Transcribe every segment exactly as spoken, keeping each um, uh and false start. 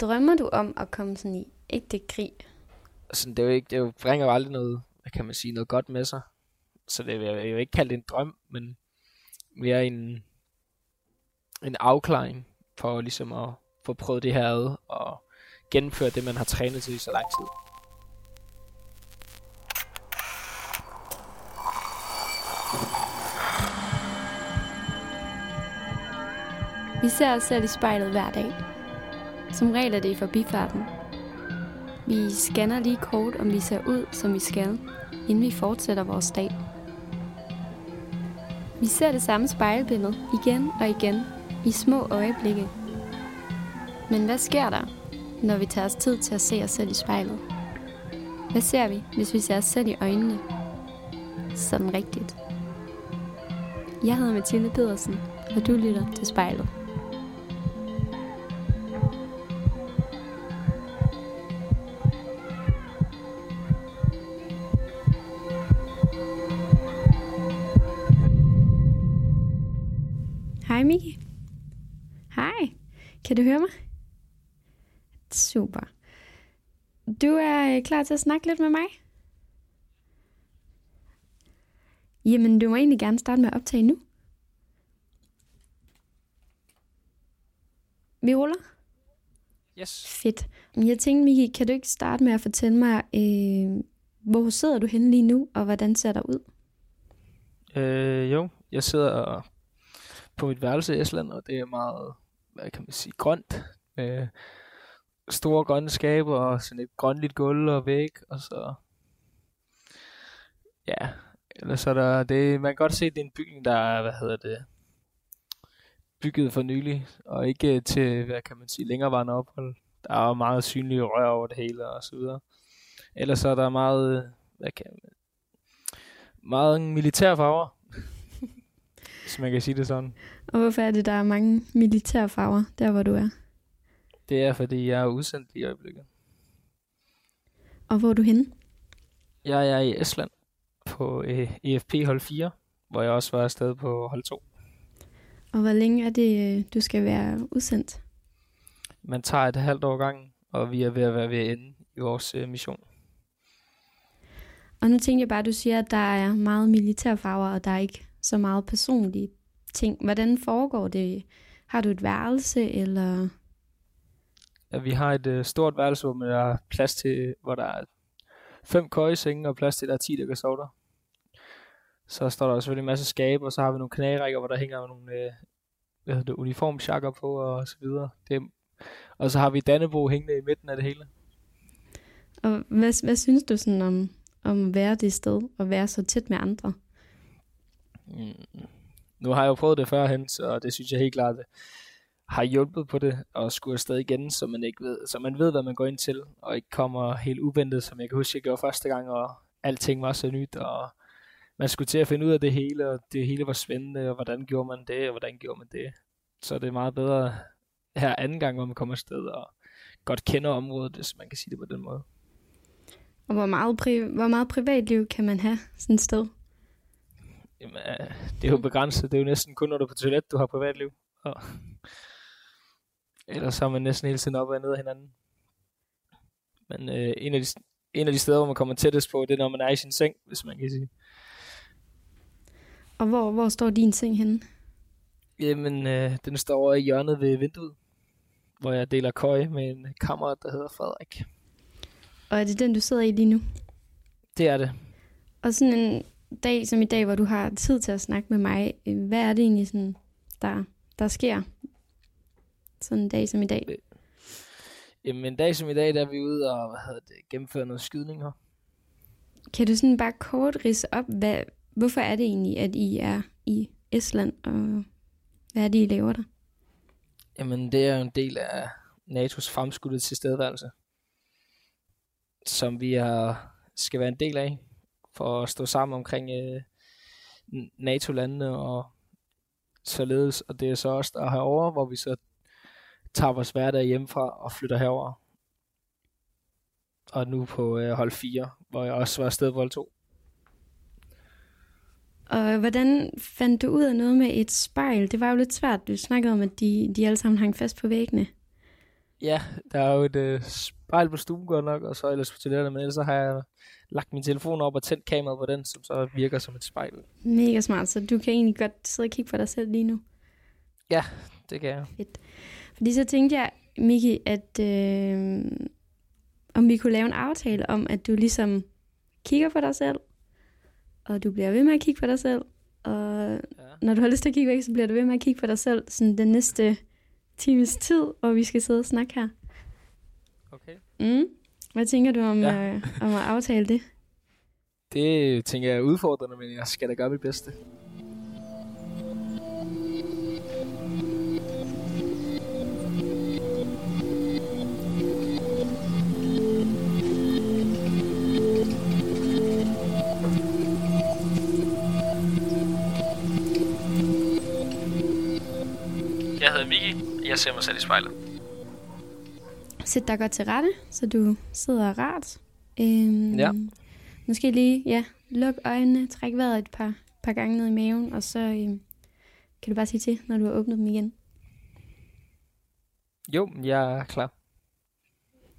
drømmer du om at komme sådan i ægte krig? Altså, det, er jo ikke, det er jo, bringer jo aldrig noget, hvad kan man sige, noget godt med sig. Så det er jo ikke kaldt en drøm, men mere en, en afklaring for ligesom at få prøvet det her ad og gennemføre det, man har trænet til i så lang tid. Vi ser os selv i spejlet hver dag. Som regel er det i forbifarten. Vi scanner lige kort, om vi ser ud, som vi skal, inden vi fortsætter vores dag. Vi ser det samme spejlbillede igen og igen, i små øjeblikke. Men hvad sker der, når vi tager os tid til at se os selv i spejlet? Hvad ser vi, hvis vi ser os selv i øjnene? Sådan rigtigt. Jeg hedder Mathilde Pedersen, og du lytter til Spejlet. Hej Mikki. Hej. Kan du høre mig? Super. Du er klar til at snakke lidt med mig? Jamen, du må egentlig gerne starte med at optage nu. Vi ruller? Yes. Fedt. Jeg tænkte, Mikki, kan du ikke starte med at fortælle mig, øh, hvor sidder du henne lige nu, og hvordan ser der ud? Øh, jo, jeg sidder på mit værelse i Estland, og det er meget, hvad kan man sige, grønt. Med store grønne skaber, og sådan et grønligt gulv og væg, og så... Ja, eller så der... Det, man kan godt se, det er en bygning, der er, hvad hedder det... bygget for nylig, og ikke til, hvad kan man sige, længerevarende ophold. Der er meget synlige rør over det hele, og så videre. Ellers så er der meget, hvad kan man, meget militære farver, hvis man kan sige det sådan. Og hvorfor er det, der er mange militære farver, der hvor du er? Det er, fordi jeg er udsendt i øjeblikket. Og hvor er du henne? Jeg er i Estland, på E F P hold fire, hvor jeg også var afsted på hold to. Og hvor længe er det, du skal være udsendt? Man tager et halvt år gangen, og vi er ved at være ved at ende i vores øh, mission. Og nu tænkte jeg bare, at du siger, at der er meget militærfarver, og der er ikke så meget personlige ting. Hvordan foregår det? Har du et værelse, eller...? Ja, vi har et øh, stort værelse, hvor der er plads til, hvor der er fem køjesenge, og plads til, der er ti, der kan sove der. Så står der selvfølgelig en masse skabe, og så har vi nogle knærækker, hvor der hænger nogle øh, hvad hedder det, uniformsjakker på, og så videre. Det, og så har vi Dannebrog hængende i midten af det hele. Og hvad, hvad synes du sådan om, om at være det sted, og være så tæt med andre? Mm. Nu har jeg jo prøvet det førhen, så det synes jeg helt klart har hjulpet på det, og skulle afsted igen, så man, ikke ved, så man ved, hvad man går ind til, og ikke kommer helt uventet, som jeg kan huske, jeg gjorde første gang, og alting var så nyt, og man skulle til at finde ud af det hele, og det hele var spændende, og hvordan gjorde man det, og hvordan gjorde man det. Så det er meget bedre her anden gang, hvor man kommer afsted og godt kender området, hvis man kan sige det på den måde. Og hvor meget, pri- hvor meget privatliv kan man have sådan et sted? Jamen, det er jo begrænset. Det er jo næsten kun, når du er på toilet, du har privatliv. Og... Ellers så er man næsten hele tiden op og ned af hinanden. Men øh, en, af de, en af de steder, hvor man kommer tættest på, det er, når man er i sin seng, hvis man kan sige. Og hvor, hvor står din seng henne? Jamen, øh, den står over i hjørnet ved vinduet, hvor jeg deler køje med en kammerat, der hedder Frederik. Og er det den, du sidder i lige nu? Det er det. Og sådan en dag som i dag, hvor du har tid til at snakke med mig, hvad er det egentlig, sådan, der, der sker sådan en dag som i dag? Jamen, en dag som i dag, der er vi ude og hvad hedder det, gennemføre noget skydning her. Kan du sådan bare kort ridse op, hvad... Hvorfor er det egentlig, at I er i Estland, og hvad er det, I laver der? Jamen, det er jo en del af N A T O's fremskudte tilstedeværelse, som vi er, skal være en del af, for at stå sammen omkring øh, NATO-landene og således. Og det er så også der herover, hvor vi så tager vores hverdag hjemmefra og flytter herover. Og nu på øh, hold fire, hvor jeg også var afsted på hold to. Og hvordan fandt du ud af noget med et spejl? Det var jo lidt svært. Du snakkede om, at de, de alle sammen hang fast på væggene. ja, der er jo et øh, spejl på stuen godt nok, og så ellers på toilettet, men ellers så har jeg lagt min telefon op og tændt kameraet på den, som så virker som et spejl. Mega smart, så du kan egentlig godt sidde og kigge på dig selv lige nu. Ja, det kan jeg. Fedt. Fordi så tænkte jeg, Mikki, at øh, om vi kunne lave en aftale om, at du ligesom kigger på dig selv, og du bliver ved med at kigge på dig selv, og ja. Når du har lyst til at kigge væk, så bliver du ved med at kigge på dig selv sådan den næste times tid, hvor vi skal sidde og snakke her. Okay. Mm. Hvad tænker du om, ja. øh, om at aftale det? Det tænker jeg er udfordrende, men jeg skal da gøre mit bedste. Jeg hedder Mikki, og jeg ser mig selv i spejlet. Sæt dig godt til rette, så du sidder rart. Øhm, ja. Måske lige, ja, luk øjnene, træk vejret et par, par gange ned i maven, og så øhm, kan du bare sige til, når du har åbnet dem igen. Jo, jeg er klar.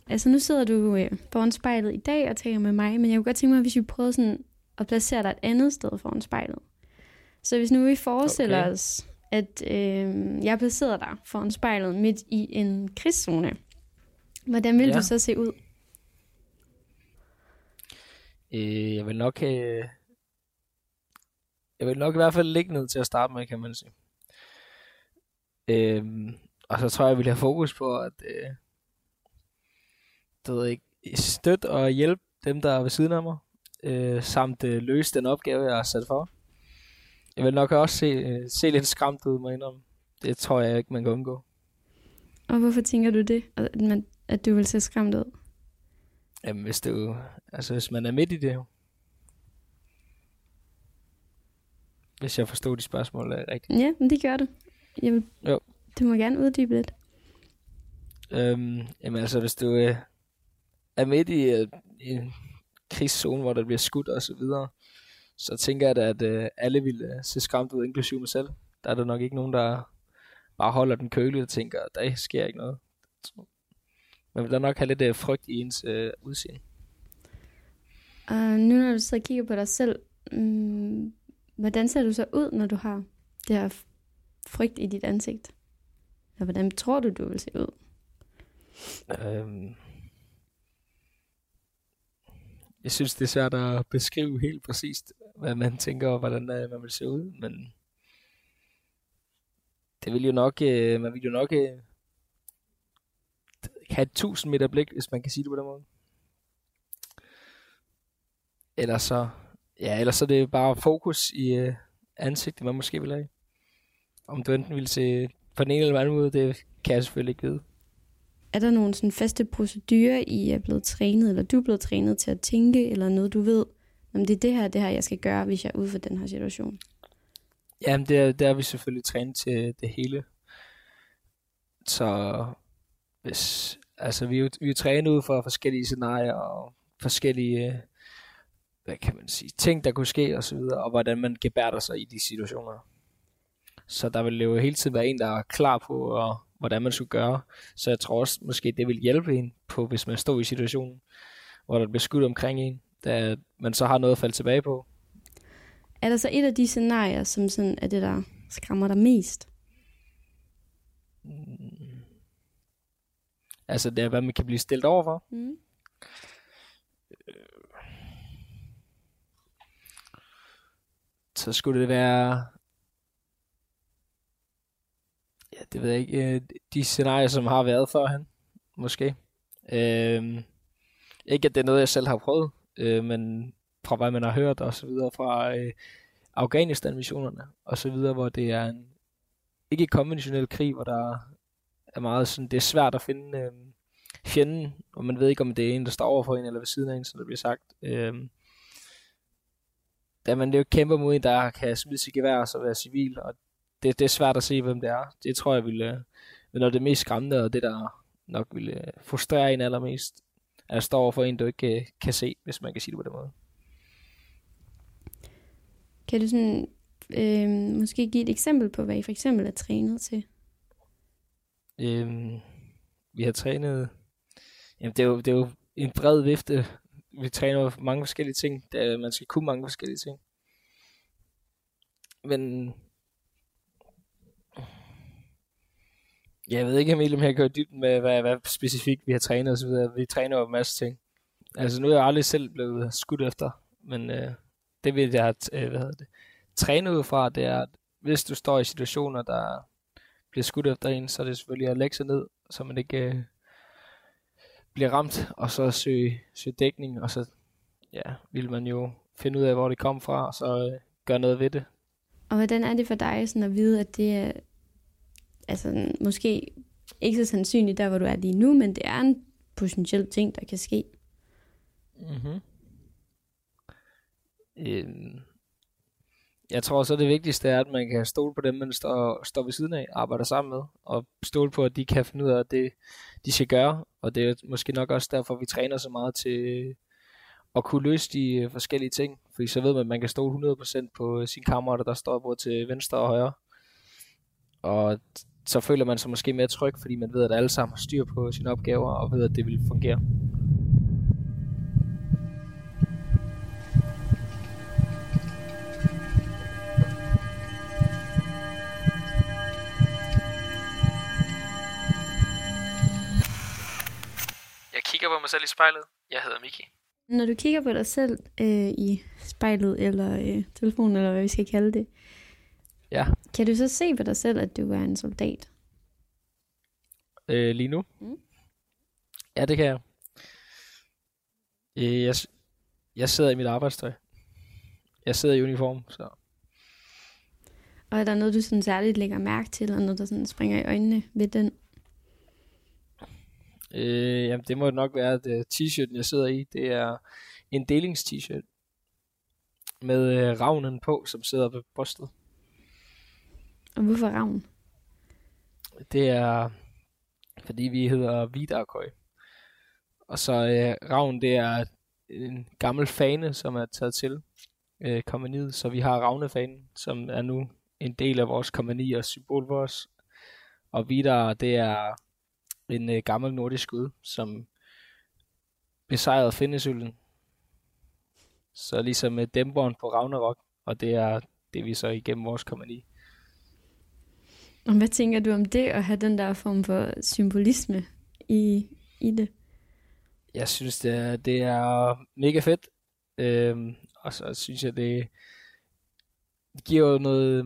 Altså nu sidder du øh, foran spejlet i dag og taler med mig, men jeg kunne godt tænke mig, hvis vi prøver sådan at placere dig et andet sted foran spejlet. Så hvis nu vi forestiller okay. os, at øh, jeg placerer dig foran spejlet midt i en krigszone. Hvordan vil ja. du så se ud? Øh, jeg vil nok, øh, jeg vil nok i hvert fald ligge ned til at starte med, kan man sige. Øh, og så tror jeg, jeg vil have fokus på at øh, det ved jeg, støtte og hjælpe dem, der er ved siden af mig, øh, samt øh, løse den opgave, jeg har sat for. Jeg vil nok også se, øh, se lidt skræmt ud, må jeg indrømme. Det tror jeg ikke, man kan undgå. Og hvorfor tænker du det, at, man, at du vil se skræmt ud? Jamen, hvis, det, altså, hvis man er midt i det jo. Hvis jeg forstod de spørgsmål rigtigt. Ja, men det gør du. Jeg vil, jo. Du må gerne uddybe lidt. Øhm, jamen altså, hvis du øh, er midt i øh, en krigszone, hvor der bliver skudt og så videre, så tænker jeg da, at øh, alle vil øh, se skræmt ud, inklusive mig selv. Der er der nok ikke nogen, der bare holder den kølige og tænker, at der sker ikke noget. Man vil da nok have lidt øh, frygt i ens øh, udseende. Og nu når du så kigger på dig selv, hmm, hvordan ser du så ud, når du har det her frygt i dit ansigt? Og hvordan tror du, du vil se ud? Øhm... Jeg synes, det er svært at beskrive helt præcist, hvad man tænker og hvordan man vil se ud, men det vil jo nok, øh, man vil jo nok øh, have et tusind meter blik, hvis man kan sige det på den måde. Eller så, ja, eller så er det bare fokus i øh, ansigtet, man måske vil have. Om du enten vil se på den ene eller den anden måde, det kan jeg selvfølgelig ikke vide. Er der nogle sådan faste procedurer, I er blevet trænet, eller du er blevet trænet til at tænke, eller noget, du ved, om det er det her, det her, jeg skal gøre, hvis jeg er ude for den her situation? Jamen, det er, der er vi selvfølgelig trænet til det hele. Så hvis, altså, vi er jo vi er trænet ud for forskellige scenarier, og forskellige, hvad kan man sige, ting, der kunne ske, og så videre, og hvordan man gebærder sig i de situationer. Så der vil jo hele tiden være en, der er klar på, og hvordan man skulle gøre. Så jeg tror også, måske det vil hjælpe en på, hvis man står i situationen, hvor der bliver skudt omkring en, da man så har noget at falde tilbage på. Er der så et af de scenarier, som sådan er det, der skræmmer dig mest? Mm. Altså det er, hvad man kan blive stillet over for. Mm. Så skulle det være... Ja, det ved jeg ikke. De scenarier, som har været førhen, måske. Øhm, ikke, at det er noget, jeg selv har prøvet, øh, men fra hvad man har hørt, og så videre fra øh, Afghanistan-missionerne, og så videre, hvor det er en ikke konventionel krig, hvor der er meget sådan, det er svært at finde øh, fjenden, og man ved ikke, om det er en, der står overfor en, eller ved siden af en, som der bliver sagt. Øh, da man jo kæmper mod en, der kan smide sig gevær, og så være civil, og Det, det er svært at se, hvem det er. Det tror jeg ville være det mest skræmmende, og det der nok ville frustrere en allermest, er at stå over for en, du ikke kan se, hvis man kan sige det på den måde. Kan du sådan, øh, måske give et eksempel på, hvad I for eksempel er trænet til? Øhm, Vi har trænet, jamen det er jo, det er jo en bred vifte. Vi træner mange forskellige ting. Der, man skal kunne mange forskellige ting. Men jeg ved ikke, Emilie, om jeg går i dybden med, hvad, hvad specifikt vi har trænet og så videre. Vi træner jo en masse ting. Altså nu er jeg aldrig selv blevet skudt efter, men øh, det vil jeg øh, hvad hedder det, træne ud fra, det er, at hvis du står i situationer, der bliver skudt efter en, så er det selvfølgelig at lægge sig ned, så man ikke øh, bliver ramt, og så søge, søge dækning, og så ja, vil man jo finde ud af, hvor det kom fra, og så øh, gøre noget ved det. Og hvordan er det for dig sådan at vide, at det er altså, måske ikke så sandsynligt der, hvor du er lige nu, men det er en potentiel ting, der kan ske? Mm-hmm. Øhm. Jeg tror så det vigtigste er, at man kan stole på dem, man står, står ved siden af, arbejder sammen med, og stole på, at de kan finde ud af det, de skal gøre. Og det er måske nok også derfor, vi træner så meget til at kunne løse de forskellige ting, fordi så ved man, at man kan stole hundrede procent på sine kammerater, der står både til venstre og højre. Og så føler man sig måske mere tryg, fordi man ved, at alle sammen har styr på sine opgaver, og ved, at det vil fungere. På mig selv i spejlet. Jeg hedder Mikki. Når du kigger på dig selv øh, i spejlet, eller øh, telefonen, eller hvad vi skal kalde det, ja. Kan du så se på dig selv, at du er en soldat? Øh, lige nu? Mm. Ja, det kan jeg. Øh, jeg. Jeg sidder i mit arbejdstøj. Jeg sidder i uniform, så. Og er der noget, du sådan særligt lægger mærke til, eller noget, der sådan springer i øjnene ved den? Øh, jamen det må nok være, at uh, t-shirten jeg sidder i, det er en delings-t-shirt med uh, ravnen på, som sidder på brystet. Og hvorfor ravn? Det er fordi vi hedder Vidarkøj. Og så uh, ravn, det er en gammel fane, som er taget til uh, kompaniet. Så vi har ravnefanen, som er nu en del af vores kompani og symbol for os. Og Vidar, det er en øh, gammel nordisk gud, som besejrede finnesylden. Så ligesom øh, dæmperen på Ragnarök, og det er det, vi så igennem vores kommer i. Og hvad tænker du om det, at have den der form for symbolisme i, i det? Jeg synes, det er, det er mega fedt. Øhm, og så synes jeg, det giver jo noget øh,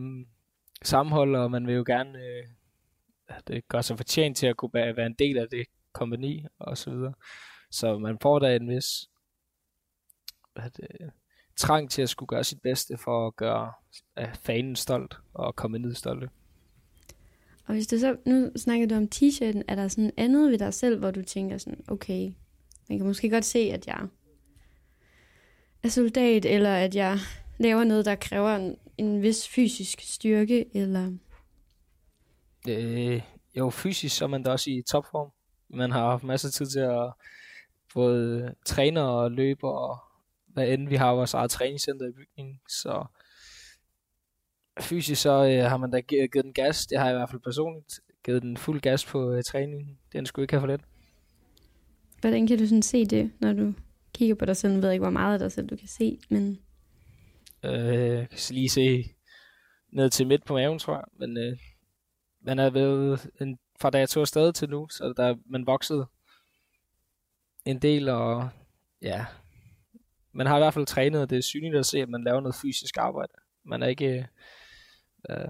sammenhold, og man vil jo gerne... Øh, det gør sig fortjent til at kunne være en del af det kompagni og så videre. Så man får da en vis det, trang til at skulle gøre sit bedste for at gøre at fanen stolt og kompagniet stolte. Og hvis du så, nu snakker du om t-shirten, er der sådan andet ved dig selv, hvor du tænker sådan, okay, man kan måske godt se, at jeg er soldat, eller at jeg laver noget, der kræver en, en vis fysisk styrke, eller... Øh, jo, fysisk så er man da også i topform. Man har haft masser af tid til at både træne og løbe, og hvad end vi har vores eget træningscenter i bygningen. Så fysisk så øh, har man da givet den gas. Det har jeg i hvert fald personligt givet den fuld gas på øh, træningen. Den skulle ikke have for let. Hvordan kan du sådan se det, når du kigger på dig selv? Jeg ved ikke, hvor meget af dig selv du kan se, men... Øh, jeg kan lige se ned til midt på maven, tror jeg, men... Øh, Man er været en, fra da jeg tog afsted til nu, så der man voksede en del, og ja, man har i hvert fald trænet, og det er synligt at se, at man laver noget fysisk arbejde. Man er ikke øh,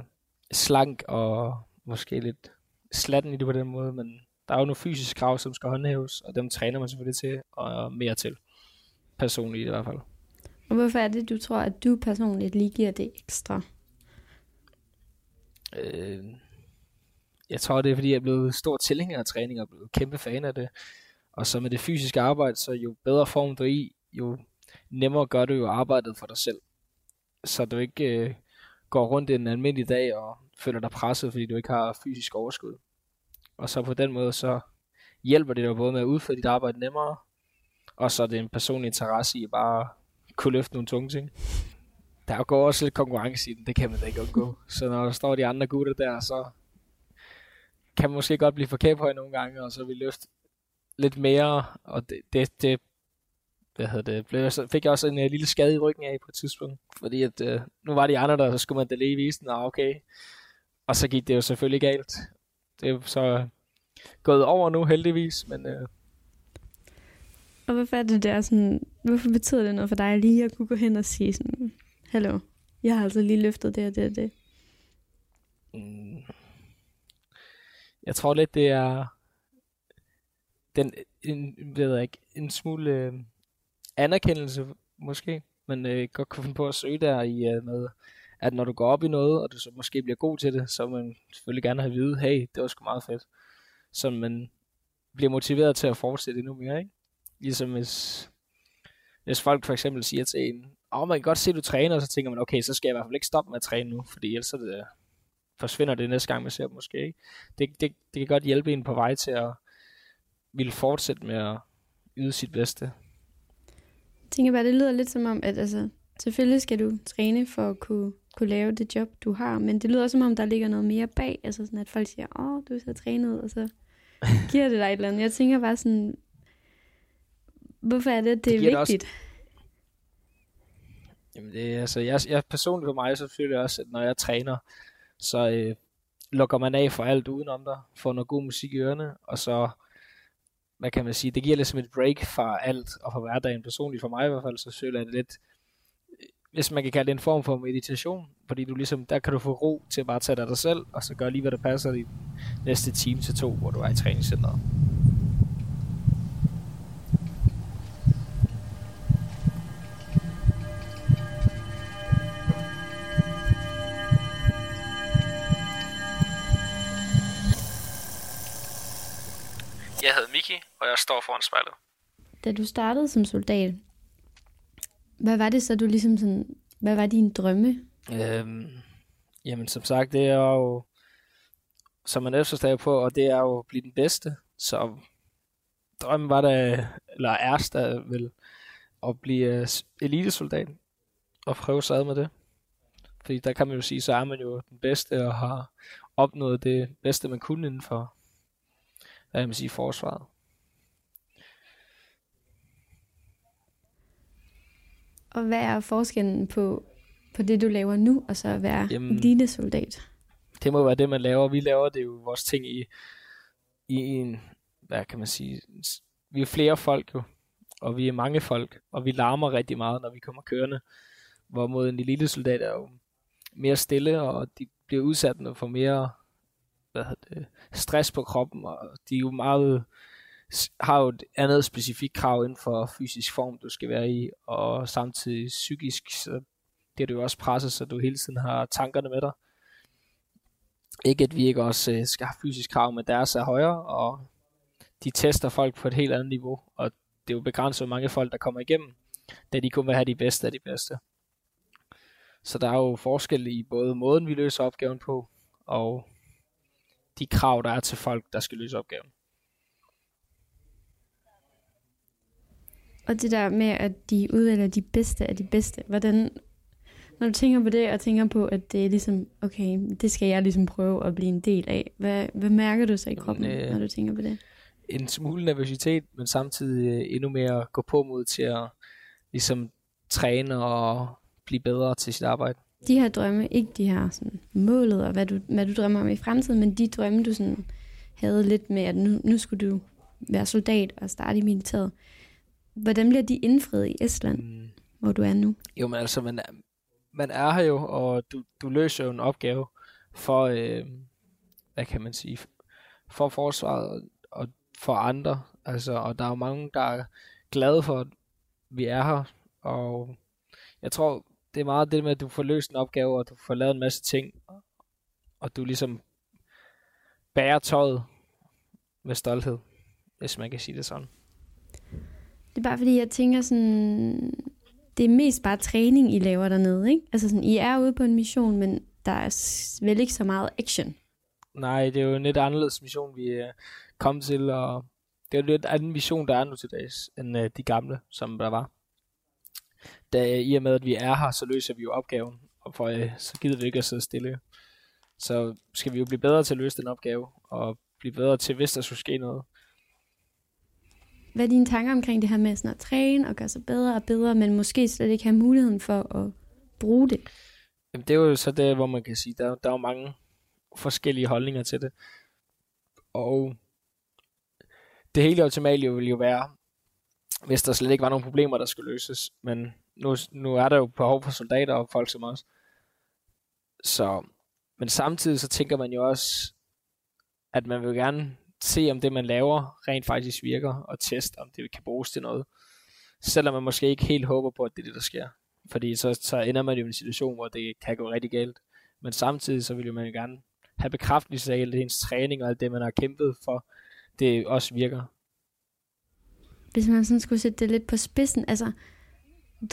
slank og måske lidt slatten i det på den måde, men der er jo nogle fysiske krav, som skal håndhæves, og dem træner man selvfølgelig til, og mere til, personligt i hvert fald. Og hvorfor er det, du tror, at du personligt lige giver det ekstra? Øh... Jeg tror, det er, fordi jeg er blevet stor tilhænger af træning, og er blevet kæmpe fan af det. Og så med det fysiske arbejde, så jo bedre form du er i, jo nemmere gør du jo arbejdet for dig selv. Så du ikke øh, går rundt en almindelig dag og føler dig presset, fordi du ikke har fysisk overskud. Og så på den måde, så hjælper det dig både med at udføre dit arbejde nemmere, og så er det en personlig interesse i at bare kunne løfte nogle tunge ting. Der går også lidt konkurrence i den, det kan man da ikke undgå. Så når der står de andre gutter der, så... kan måske godt blive for kæphøj nogle gange, og så vil løfte lidt mere, og det, det, det hvad hedder det, blev, så fik jeg også en uh, lille skade i ryggen af på et tidspunkt, fordi at, uh, nu var de andre der, så skulle man da lige vise den, og okay, og så gik det jo selvfølgelig galt. Det er jo så uh, gået over nu heldigvis, men... Uh... Og hvorfor er det der sådan, hvorfor betyder det noget for dig lige at kunne gå hen og sige sådan, hallo, jeg har altså lige løftet det og det og det? Mm. Jeg tror lidt, det er den, en, ved jeg ikke, en smule øh, anerkendelse måske, man øh, godt kunne finde på at søge der i øh, med, at når du går op i noget, og du så måske bliver god til det, så vil man selvfølgelig gerne have at vide, hey, det var sgu meget fedt. Så man bliver motiveret til at fortsætte endnu mere, ikke? Ligesom hvis, hvis folk for eksempel siger til en, åh, oh, man kan godt se, du træner, og så tænker man, okay, så skal jeg i hvert fald ikke stoppe med at træne nu, fordi ellers så det, forsvinder det næste gang, man ser måske, ikke? Det, det, det kan godt hjælpe en på vej til at ville fortsætte med at yde sit bedste. Jeg tænker bare, det lyder lidt som om, at altså, selvfølgelig skal du træne for at kunne, kunne lave det job, du har, men det lyder også som om, der ligger noget mere bag, altså sådan, at folk siger, åh, oh, du er så trænet, og så giver det dig et eller andet. Jeg tænker bare sådan, hvorfor er det, det er det vigtigt? Jamen det er altså, jeg, jeg personligt for mig, så føler jeg også, at når jeg træner, så øh, lukker man af for alt udenom dig, får noget god musik i ørerne, og så, hvad kan man sige, det giver lidt som et break fra alt, og fra hverdagen personligt for mig i hvert fald, så føler jeg det lidt, hvis man kan kalde det en form for meditation, fordi du ligesom, der kan du få ro til at bare tage dig dig selv, og så gøre lige, hvad der passer i næste time til to, hvor du er i træningscenteret. Jeg hedder Mikki, og jeg står foran spejlet. Da du startede som soldat, hvad var det så, du ligesom sådan, hvad var dine drømme? Øhm, jamen som sagt, det er jo, som man efterstræber på, og det er jo at blive den bedste. Så drømmen var der, eller er der vel, at blive elitesoldat og prøve sig ad med det. Fordi der kan man jo sige, så er man jo den bedste og har opnået det bedste, man kunne inden for, hvad kan man sige, forsvaret. Og hvad er forskellen på, på det, du laver nu, og så at være elitesoldat? Det må være det, man laver. Vi laver det jo vores ting i, i en, hvad kan man sige, vi er flere folk jo, og vi er mange folk, og vi larmer rigtig meget, når vi kommer kørende. Hvorimod en elitesoldat er jo mere stille, og de bliver udsat for mere stress på kroppen, og de er jo meget, har jo et andet specifikt krav inden for fysisk form, du skal være i, og samtidig psykisk, så det er du jo også presset, så du hele tiden har tankerne med dig. Ikke at vi ikke også skal have fysisk krav, men deres er højere, og de tester folk på et helt andet niveau, og det er jo begrænset, hvor mange folk, der kommer igennem, da de kun vil have de bedste af de bedste. Så der er jo forskel i både måden, vi løser opgaven på, og de krav, der er til folk, der skal løse opgaven. Og det der med, at de udvælger de bedste af de bedste, hvordan, når du tænker på det, og tænker på, at det er ligesom, okay, det skal jeg ligesom prøve at blive en del af, hvad, hvad mærker du så i kroppen, men, øh, når du tænker på det? En smule nervøsitet, men samtidig endnu mere gå på mod til at ligesom træne og blive bedre til sit arbejde. De her drømme, ikke de her sådan, målet og hvad du, hvad du drømmer om i fremtiden, men de drømme, du sådan, havde lidt med, at nu, nu skulle du være soldat og starte i militæret. Hvordan bliver de indfriet i Estland, mm. hvor du er nu? Jo, men altså, man er, man er her jo, og du, du løser jo en opgave for, øh, hvad kan man sige, for forsvaret og for andre. Altså, og der er jo mange, der er glade for, at vi er her, og jeg tror... Det er meget det med, at du får løst en opgave, og du får lavet en masse ting, og du ligesom bærer tøjet med stolthed, hvis man kan sige det sådan. Det er bare fordi, jeg tænker sådan, det er mest bare træning, I laver dernede, ikke? Altså sådan, I er ude på en mission, men der er vel ikke så meget action. Nej, det er jo en lidt anderledes mission, vi kom til, og det er jo lidt anden mission, der er nu til dags, end de gamle, som der var. Da, i og med, at vi er her, så løser vi jo opgaven, og for, øh, så gider vi ikke at sidde stille. Så skal vi jo blive bedre til at løse den opgave, og blive bedre til, hvis der skulle ske noget. Hvad er dine tanker omkring det her med sådan at træne og gøre sig bedre og bedre, men måske slet ikke have muligheden for at bruge det? Jamen, det er jo så det, hvor man kan sige, der, der er jo mange forskellige holdninger til det. Og det hele optimale jo ville jo være, hvis der slet ikke var nogen problemer, der skulle løses. Men nu, nu er der jo behov for soldater og folk som os. Så, men samtidig så tænker man jo også, at man vil gerne se, om det man laver rent faktisk virker, og teste, om det kan bruges til noget. Selvom man måske ikke helt håber på, at det er det, der sker. Fordi så, så ender man jo i en situation, hvor det kan gå rigtig galt. Men samtidig så vil man jo gerne have bekræftelse af, at ens træning og alt det, man har kæmpet for, det også virker. Hvis man sådan skulle sætte det lidt på spidsen, altså,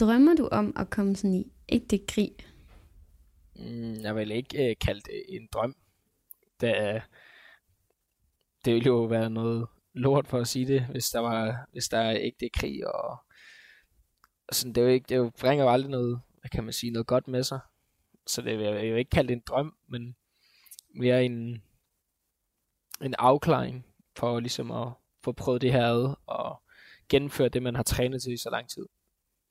drømmer du om at komme sådan i ægte krig? Mm, jeg vil ikke øh, kalde det en drøm. Det, øh, det ville jo være noget lort for at sige det, hvis der var, hvis der er ægte krig. Og, og sådan, det, er jo ikke, det bringer jo aldrig noget, hvad kan man sige, noget godt med sig. Så det vil jeg jo ikke kalde det en drøm, men mere en, en afklaring for ligesom at få prøvet det her ad og gennemføre det, man har trænet til i så lang tid.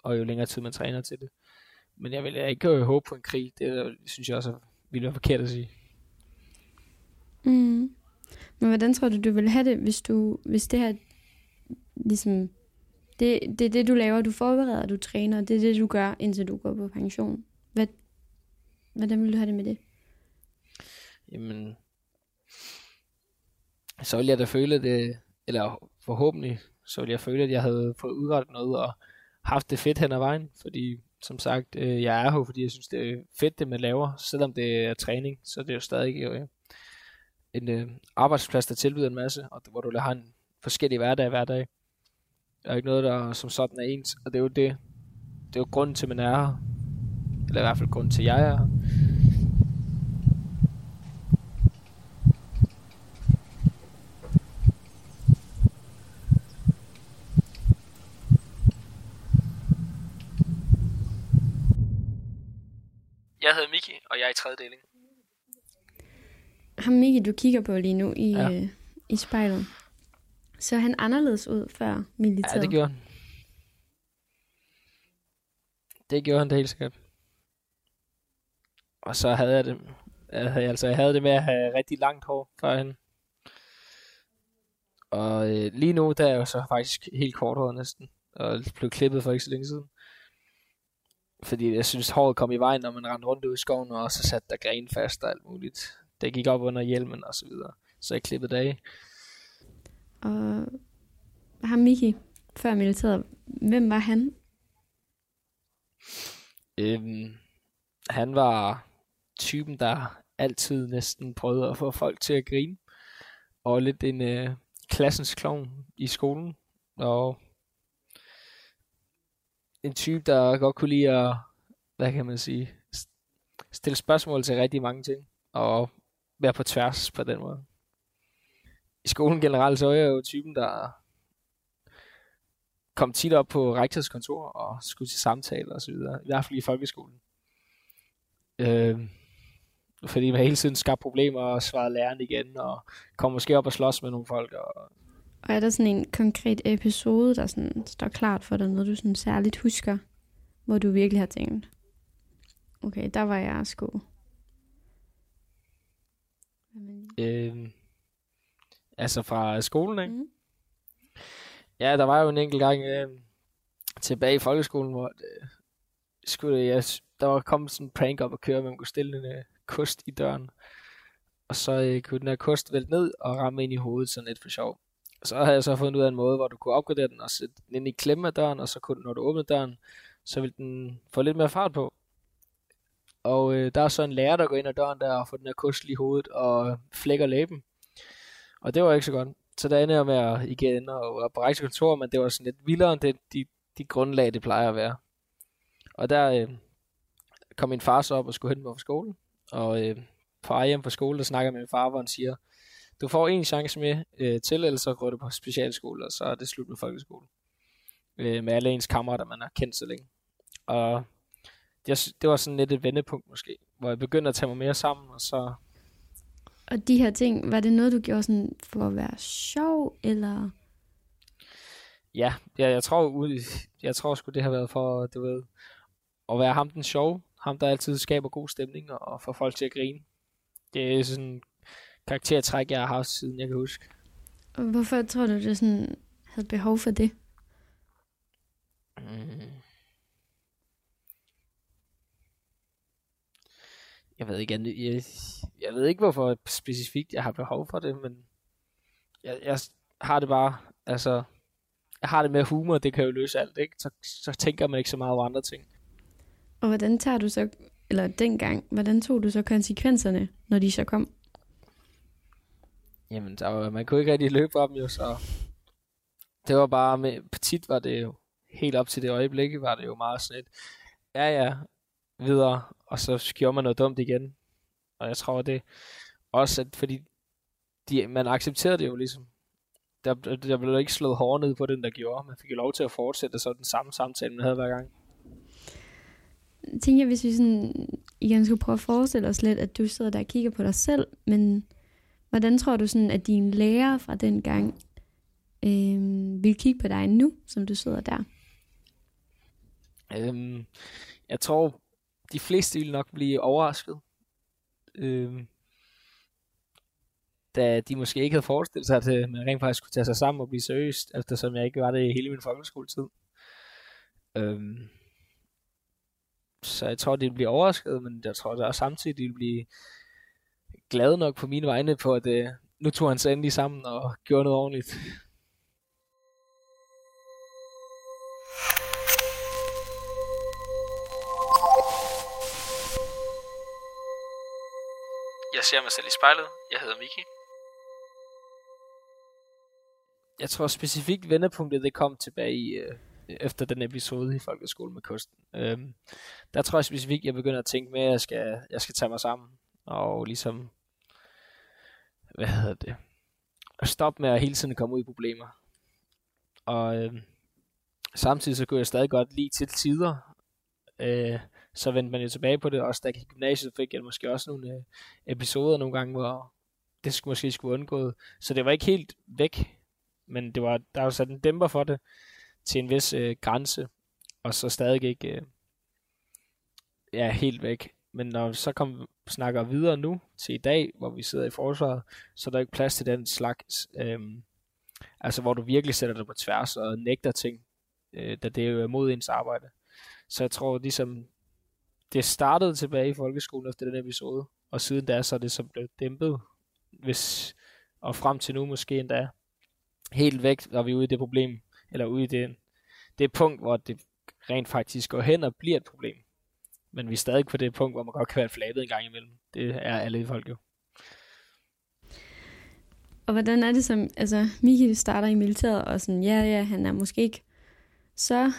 Og jo længere tid man træner til det. Men jeg vil ikke håbe på en krig. Det synes jeg også ville være forkert at sige. Mm. Men hvordan tror du, du ville have det, hvis du, hvis det her ligesom, det, det er det, du laver, du forbereder, du træner, det er det, du gør, indtil du går på pension. Hvad, hvordan ville du have det med det? Jamen, så ville jeg da føle det, eller forhåbentlig, så ville jeg føle, at jeg havde fået udrettet noget og haft det fedt hen ad vejen, fordi som sagt, øh, jeg er her, fordi jeg synes, det er fedt, det man laver, selvom det er træning, så det er jo stadig øh, en øh, arbejdsplads, der tilbyder en masse, og hvor du har en forskellig hverdag hver dag. Der er ikke noget, der som sådan er ens, og det er jo det, det er jo grunden til, man er her, eller i hvert fald grunden til, jeg er her. Jeg hedder Mikki, og jeg er i tredje deling. Ham Mikki, du kigger på lige nu i, ja. øh, i spejlet. Så han anderledes ud før militæret? Ja, det gjorde han. Det gjorde han da helt sikkert. Og så havde jeg det, altså jeg havde det med at have rigtig langt hår førhen. Og øh, lige nu, der er jeg jo så faktisk helt kort hår næsten. Og blev klippet for ikke så længe siden. Fordi jeg synes, håret kom i vejen, når man rendte rundt ud i skoven, og så satte der gren fast og alt muligt. Det gik op under hjelmen og så videre. Så jeg klippede det af. Og ham Mikki, før militæret, hvem var han? Øhm, han var typen, der altid næsten prøvede at få folk til at grine. Og lidt en øh, klassens klovn i skolen. Og en type, der godt kunne lide at, hvad kan man sige, stille spørgsmål til rigtig mange ting, og være på tværs på den måde. I skolen generelt, så er jeg jo typen, der kom tit op på rektors kontor, og skulle til samtaler og så videre, i hvert fald i folkeskolen. Øh, fordi man hele tiden skabte problemer, og svarede læreren igen, og kom måske op og slås med nogle folk, og Og er der sådan en konkret episode, der sådan står klart for dig, noget du sådan særligt husker, hvor du virkelig har tænkt, okay, der var jeg sgu. Øh, altså fra skolen, ikke? Mm. Ja, der var jo en enkelt gang øh, tilbage i folkeskolen, hvor øh, skulle jeg, der var kommet sådan en prank op at køre, man kunne stille en øh, kost i døren. Og så øh, kunne den her kost vælte ned og ramme ind i hovedet sådan lidt for sjov. Så havde jeg så fundet ud af en måde, hvor du kunne opgradere den og sætte den ind i klemme af døren, og så kunne, når du åbnede døren, så ville den få lidt mere fart på. Og øh, der er så en lærer, der går ind ad døren der og får den her kost lige i hovedet og flækker læben. Og det var ikke så godt. Så der ender jeg med at igen og, og på rektorkontoret, men det var sådan lidt vildere end det, de, de grundlag, det plejer at være. Og der øh, kom min far så op og skulle hente mig fra skolen. Og øh, på vej hjem fra skole, der snakker jeg med min far, hvor han siger, du får en chance med øh, til, eller så går du på specialskole, og så er det slut med folkeskole. Øh, med alle ens kammerater, man har kendt så længe. Og det, det var sådan lidt et vendepunkt måske, hvor jeg begyndte at tage mig mere sammen, og så Og de her ting, var det noget, du gjorde sådan for at være sjov, eller? Ja, jeg, jeg tror, jeg tror sgu, det har været for, du ved, at være ham den sjove, ham der altid skaber god stemning og får folk til at grine. Det er sådan en karaktertræk, jeg har haft siden jeg kan huske. Og hvorfor tror du, det sådan havde behov for det? Mm. Jeg ved ikke, jeg, jeg, jeg ved ikke hvorfor specifikt jeg har behov for det, men jeg, jeg har det bare, altså, jeg har det med humor, det kan jo løse alt, ikke? Så, så tænker man ikke så meget over andre ting. Og hvordan tager du så, eller dengang, hvordan tog du så konsekvenserne, når de så kom? Jamen, der var, man kunne ikke rigtig løbe fra dem jo, så det var bare, med, tit var det jo, helt op til det øjeblik, var det jo meget sådan et, ja ja, videre, og så gjorde man noget dumt igen. Og jeg tror det også, at fordi de, man accepterede det jo ligesom. Der, der blev ikke slået hårdt ned på den, der gjorde. Man fik jo lov til at fortsætte så den samme samtale, man havde hver gang. Jeg tænker, hvis vi sådan igen skulle prøve at forestille os lidt, at du sidder der og kigger på dig selv, men hvordan tror du sådan, at dine lærere fra den gang øh, vil kigge på dig nu, som du sidder der? Øhm, jeg tror, de fleste ville nok blive overrasket, øhm, da de måske ikke havde forestillet sig, at man rent faktisk skulle tage sig sammen og blive seriøst, eftersom jeg ikke var det hele min folkeskoletid. Øhm, så jeg tror, de ville blive overrasket, men jeg tror der også samtidig, de ville blive glade nok på mine vegne på, at øh, nu tog han sig endelig sammen og gjorde noget ordentligt. Jeg ser mig selv i spejlet. Jeg hedder Mikki. Jeg tror specifikt vendepunktet, det kom tilbage i, øh, efter den episode i Folkeskole med kosten. Øhm, der tror jeg specifikt, jeg begynder at tænke med, at jeg skal, jeg skal tage mig sammen. Og ligesom, hvad hedder det? At stoppe med at hele tiden komme ud i problemer. Og øh, samtidig så kunne jeg stadig godt lide til tider. Øh, Så vendte man jo tilbage på det, også da jeg gik i gymnasiet, fik jeg måske også nogle øh, episoder nogle gange, hvor det skulle, måske skulle undgået. Så det var ikke helt væk, men det var, der var sat en dæmper for det til en vis øh, grænse, og så stadig ikke øh, ja, helt væk. Men når vi så kom, snakker videre nu til i dag, hvor vi sidder i forsvaret, så er der ikke plads til den slags, øh, altså hvor du virkelig sætter dig på tværs og nægter ting, øh, da det jo er mod ens arbejde. Så jeg tror ligesom, det startede tilbage i folkeskolen efter den episode, og siden da så er det så blevet dæmpet, hvis, og frem til nu måske endda helt væk, når vi er ude i det problem, eller ude i det, det punkt, hvor det rent faktisk går hen og bliver et problem. Men vi er stadig på det punkt, hvor man godt kan være flabet en gang imellem. Det er alle folk jo. Og hvordan er det som, altså Mikki starter i militæret, og sådan, ja ja, han er måske ikke så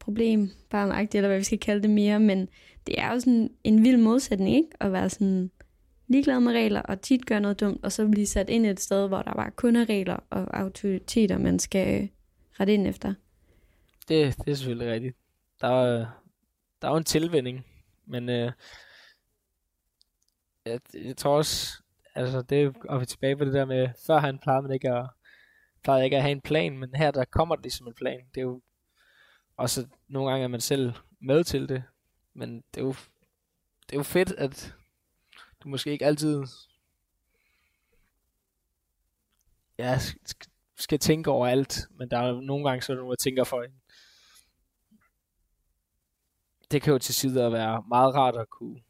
problem, barnagtigt, eller hvad vi skal kalde det mere, men det er jo sådan en vild modsætning, ikke? At være sådan ligeglad med regler, og tit gøre noget dumt, og så blive sat ind et sted, hvor der bare kun er regler og autoriteter, man skal rette ind efter. Det, det er selvfølgelig rigtigt. Der er, der er jo en tilvænning, men øh, jeg, jeg tror også, altså det er vi tilbage på det der med, før han plejede man ikke at, plejede ikke at have en plan, men her der kommer det ligesom en plan. Det er jo og så nogle gange er man selv med til det. Men det er jo, det er jo fedt, at du måske ikke altid ja, skal tænke over alt. Men der er nogle gange, så er der nogen, der tænker for en. Det kan jo til sider være meget rart at kunne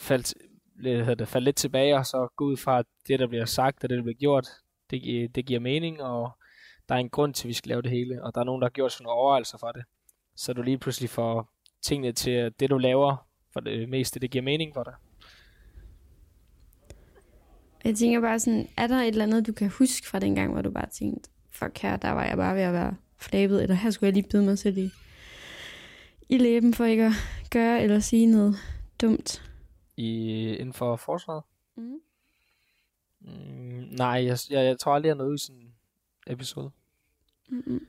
falde, det, falde lidt tilbage, og så gå ud fra det, der bliver sagt og det, der bliver gjort. Det, det giver mening, og der er en grund til, at vi skal lave det hele, og der er nogen, der har gjort sådan nogle overvejelser for det. Så du lige pludselig får tingene til, at det du laver for det meste, det giver mening for dig. Jeg tænker bare sådan, er der et eller andet, du kan huske fra dengang, hvor du bare tænkte, fuck her, der var jeg bare ved at være flabet, eller her skulle jeg lige bide mig selv i, i læben for ikke at gøre eller sige noget dumt? I, inden for forsvaret? Mm. Mm, nej, jeg, jeg, jeg tror aldrig, jeg er noget sådan episode. Mm-hmm.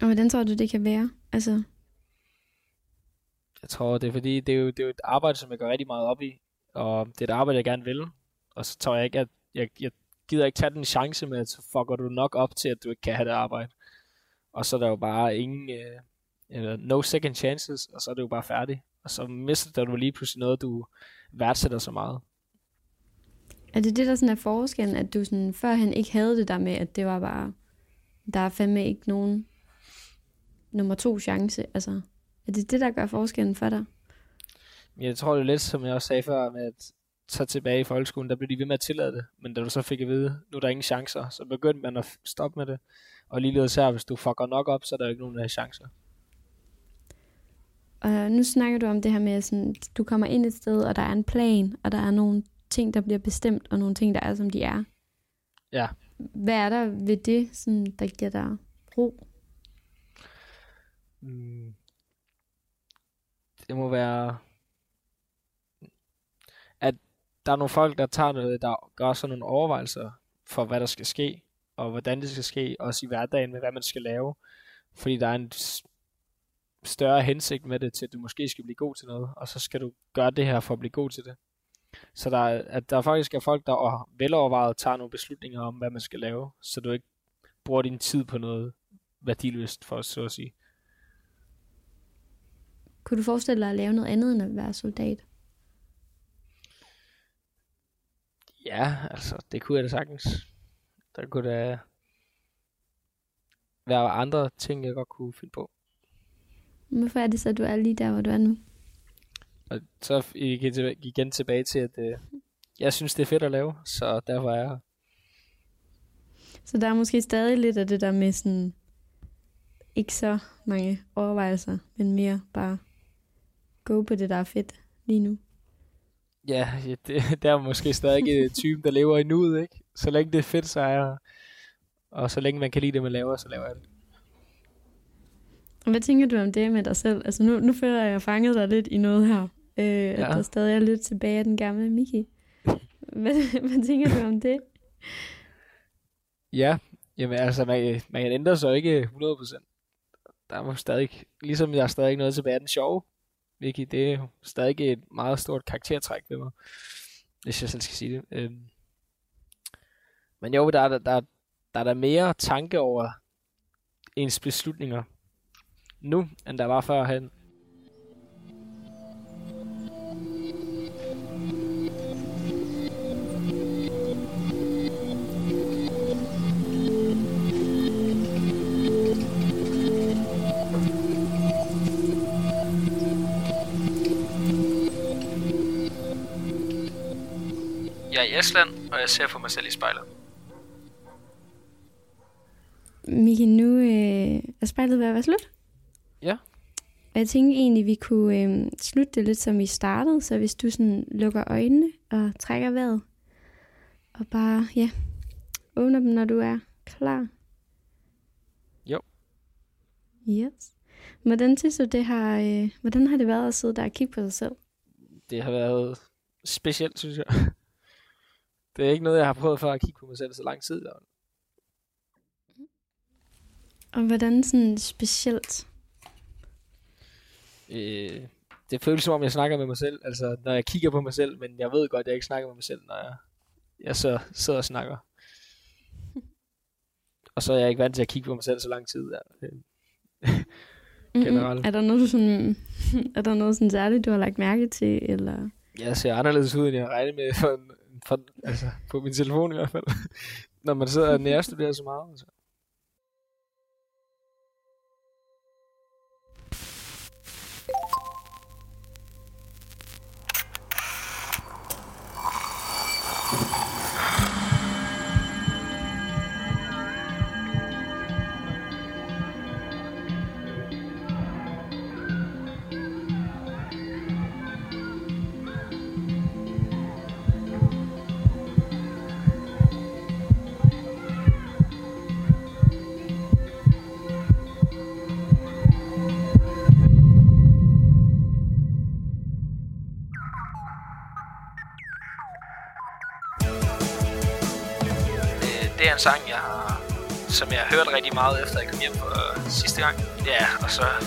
Og hvordan tror du, det kan være? Altså, jeg tror, det er fordi, det er jo, det er jo et arbejde, som jeg går rigtig meget op i, og det er et arbejde, jeg gerne vil, og så tror jeg ikke, at jeg, jeg gider ikke tage den chance med, at så fucker du nok op til, at du ikke kan have det arbejde. Og så er der jo bare ingen, uh, no second chances, og så er det jo bare færdigt. Og så mister du lige pludselig noget, du værdsætter så meget. Er det det, der sådan er forskellen, at du sådan førhen ikke havde det der med, at det var bare, der er fandme ikke nogen nummer to chance, altså? Er det det, der gør forskellen for dig? Jeg tror det lidt, som jeg også sagde før, med at tage tilbage i folkeskolen, der blev de ved med at tillade det. Men da du så fik at vide, nu er der ingen chancer, så begyndte man at stoppe med det. Og ligeledes her, hvis du fucker nok op, så er der ikke nogen, der har chancer. Og nu snakker du om det her med, sådan, du kommer ind et sted, og der er en plan, og der er nogle ting, der bliver bestemt, og nogle ting, der er, som de er. Ja. Hvad er der ved det, sådan, der giver dig ro? Mm. Det må være, at der er nogle folk, der tager noget, der gør sådan nogle overvejelser for, hvad der skal ske, og hvordan det skal ske, også i hverdagen med, hvad man skal lave. Fordi der er en større hensigt med det, til at du måske skal blive god til noget, og så skal du gøre det her for at blive god til det. Så der, at der faktisk er folk, der velovervejet tager nogle beslutninger om, hvad man skal lave, så du ikke bruger din tid på noget værdiløst, for så at sige. Kunne du forestille dig at lave noget andet, end at være soldat? Ja, altså, det kunne jeg da sagtens. Der kunne da være andre ting, jeg godt kunne finde på. Hvorfor er det så, at du er lige der, hvor du er nu? Og så gik jeg igen tilbage til, at øh, jeg synes, det er fedt at lave, så derfor er jeg her. Så der er måske stadig lidt af det der med sådan, ikke så mange overvejelser, men mere bare gå på det, der er fedt lige nu. Ja, ja det, der er måske stadig typen, der lever i nuet, ikke? Så længe det er fedt, så er jeg, og så længe man kan lide det, man laver, så laver jeg det. Hvad tænker du om det med dig selv? Altså nu, nu føler jeg, at jeg fanget dig lidt i noget her. Øh, ja. At der stadig er lidt tilbage af den gamle Mikki. Hvad, hvad tænker du om det? Ja, jamen altså, man, man kan ændre sig ikke hundrede procent. Der er stadig, ligesom jeg er stadig noget tilbage af den sjove Mikki, det er stadig et meget stort karaktertræk ved mig, hvis jeg selv skal sige det. Øh. Men jo, der er der, der, der, der mere tanke over ens beslutninger nu, end der var førhen. Jeg er i Estland, og jeg ser for mig selv i spejlet. Mikki, nu øh, er spejlet ved at være slut. Ja. Og jeg tænkte egentlig, vi kunne øh, slutte det lidt, som vi startede. Så hvis du sådan lukker øjnene og trækker vejret, og bare, ja, åbner dem, når du er klar. Jo. Yes. Hvordan synes du, det har, øh, hvordan har det været at sidde der og kigge på sig selv? Det har været specielt, synes jeg. Det er ikke noget, jeg har prøvet før at kigge på mig selv så lang tid. Og hvordan sådan specielt? Øh, det føles som om, jeg snakker med mig selv. Altså, når jeg kigger på mig selv, men jeg ved godt, at jeg ikke snakker med mig selv, når jeg, jeg så sidder og snakker. Og så er jeg ikke vant til at kigge på mig selv så lang tid. Ja. Generelt. Mm-hmm. Er der noget, du sådan, er der noget sådan særligt, du har lagt mærke til? Eller? Jeg ser anderledes ud, end jeg regnede med for en, for, altså, på min telefon i hvert fald. Når man sidder og nærstuderer så meget. Altså. Det er en sang, jeg har, som jeg har hørt rigtig meget efter, jeg kom hjem for øh, sidste gang. Ja, og så